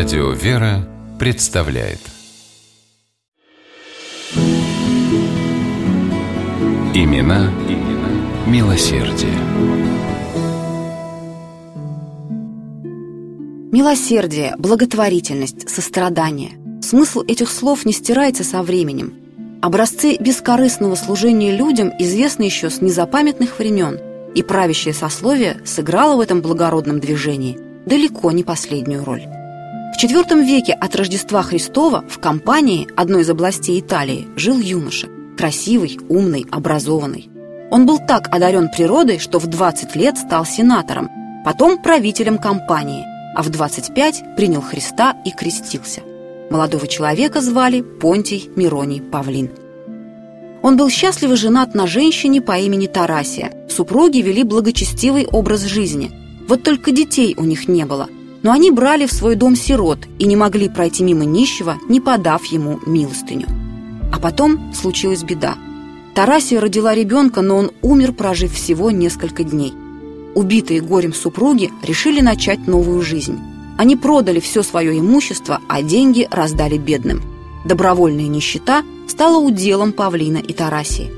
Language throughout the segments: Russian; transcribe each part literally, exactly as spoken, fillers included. Радио «Вера» представляет. Имена, имена милосердие. Милосердие, благотворительность, сострадание. Смысл этих слов не стирается со временем. Образцы бескорыстного служения людям известны еще с незапамятных времен, и правящее сословие сыграло в этом благородном движении далеко не последнюю роль. В четвёртом веке от Рождества Христова в Кампании, одной из областей Италии, жил юноша, красивый, умный, образованный. Он был так одарен природой, что в двадцать лет стал сенатором, потом правителем Кампании, а в двадцать пять принял Христа и крестился. Молодого человека звали Понтий Мироний Павлин. Он был счастливо женат на женщине по имени Тарасия. Супруги вели благочестивый образ жизни. Вот только детей у них не было, но они брали в свой дом сирот и не могли пройти мимо нищего, не подав ему милостыню. А потом случилась беда. Тарасия родила ребенка, но он умер, прожив всего несколько дней. Убитые горем супруги решили начать новую жизнь. Они продали все свое имущество, а деньги раздали бедным. Добровольная нищета стала уделом Павлина и Тарасии.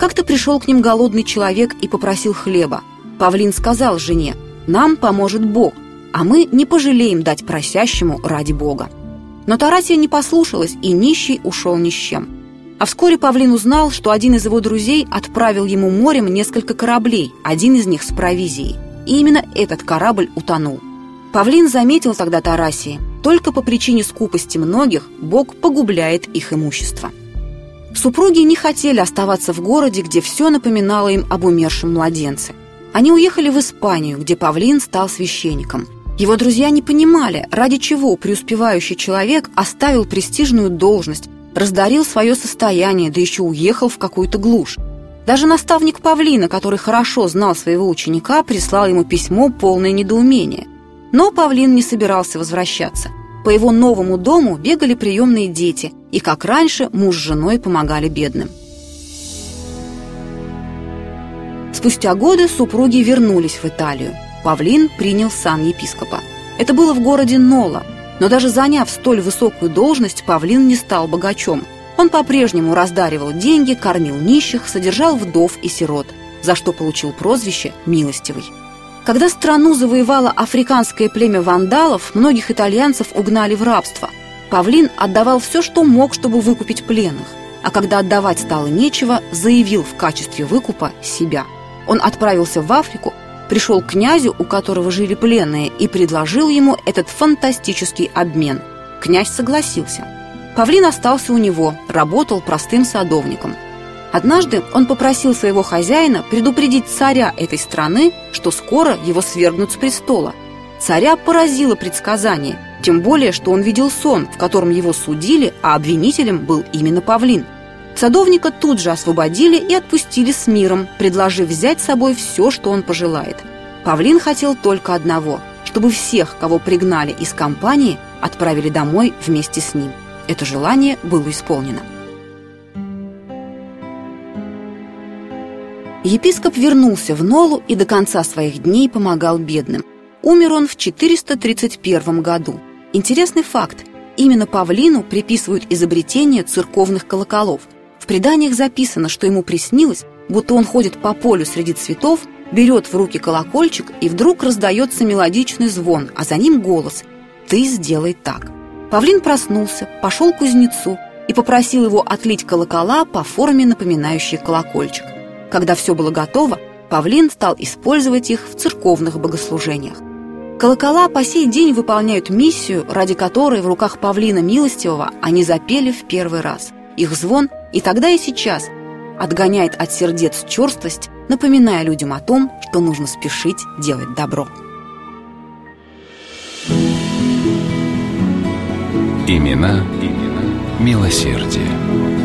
Как-то пришел к ним голодный человек и попросил хлеба. Павлин сказал жене: «Нам поможет Бог, а мы не пожалеем дать просящему ради Бога». Но Тарасия не послушалась, и нищий ушел ни с чем. А вскоре Павлин узнал, что один из его друзей отправил ему морем несколько кораблей, один из них с провизией. И именно этот корабль утонул. Павлин заметил тогда Тарасии: только по причине скупости многих Бог погубляет их имущество. Супруги не хотели оставаться в городе, где все напоминало им об умершем младенце. Они уехали в Испанию, где Павлин стал священником. Его друзья не понимали, ради чего преуспевающий человек оставил престижную должность, раздарил свое состояние, да еще уехал в какую-то глушь. Даже наставник Павлина, который хорошо знал своего ученика, прислал ему письмо, полное недоумения. Но Павлин не собирался возвращаться. По его новому дому бегали приемные дети, и, как раньше, муж с женой помогали бедным. Спустя годы супруги вернулись в Италию. Павлин принял сан епископа. Это было в городе Нола. Но даже заняв столь высокую должность, Павлин не стал богачом. Он по-прежнему раздаривал деньги, кормил нищих, содержал вдов и сирот, за что получил прозвище «Милостивый». Когда страну завоевало африканское племя вандалов, многих итальянцев угнали в рабство. Павлин отдавал все, что мог, чтобы выкупить пленных. А когда отдавать стало нечего, заявил в качестве выкупа себя. Он отправился в Африку, пришел к князю, у которого жили пленные, и предложил ему этот фантастический обмен. Князь согласился. Павлин остался у него, работал простым садовником. Однажды он попросил своего хозяина предупредить царя этой страны, что скоро его свергнут с престола. Царя поразило предсказание, тем более, что он видел сон, в котором его судили, а обвинителем был именно Павлин. Садовника тут же освободили и отпустили с миром, предложив взять с собой все, что он пожелает. Павлин хотел только одного – чтобы всех, кого пригнали из Кампании, отправили домой вместе с ним. Это желание было исполнено. Епископ вернулся в Нолу и до конца своих дней помогал бедным. Умер он в четыреста тридцать первом году. Интересный факт – именно Павлину приписывают изобретение церковных колоколов. В преданиях записано, что ему приснилось, будто он ходит по полю среди цветов, берет в руки колокольчик, и вдруг раздается мелодичный звон, а за ним голос: «Ты сделай так». Павлин проснулся, пошел к кузнецу и попросил его отлить колокола по форме, напоминающей колокольчик. Когда все было готово, Павлин стал использовать их в церковных богослужениях. Колокола по сей день выполняют миссию, ради которой в руках Павлина Милостивого они запели в первый раз. Их звон и тогда, и сейчас отгоняет от сердец черствость, напоминая людям о том, что нужно спешить делать добро. Имена, имена милосердия.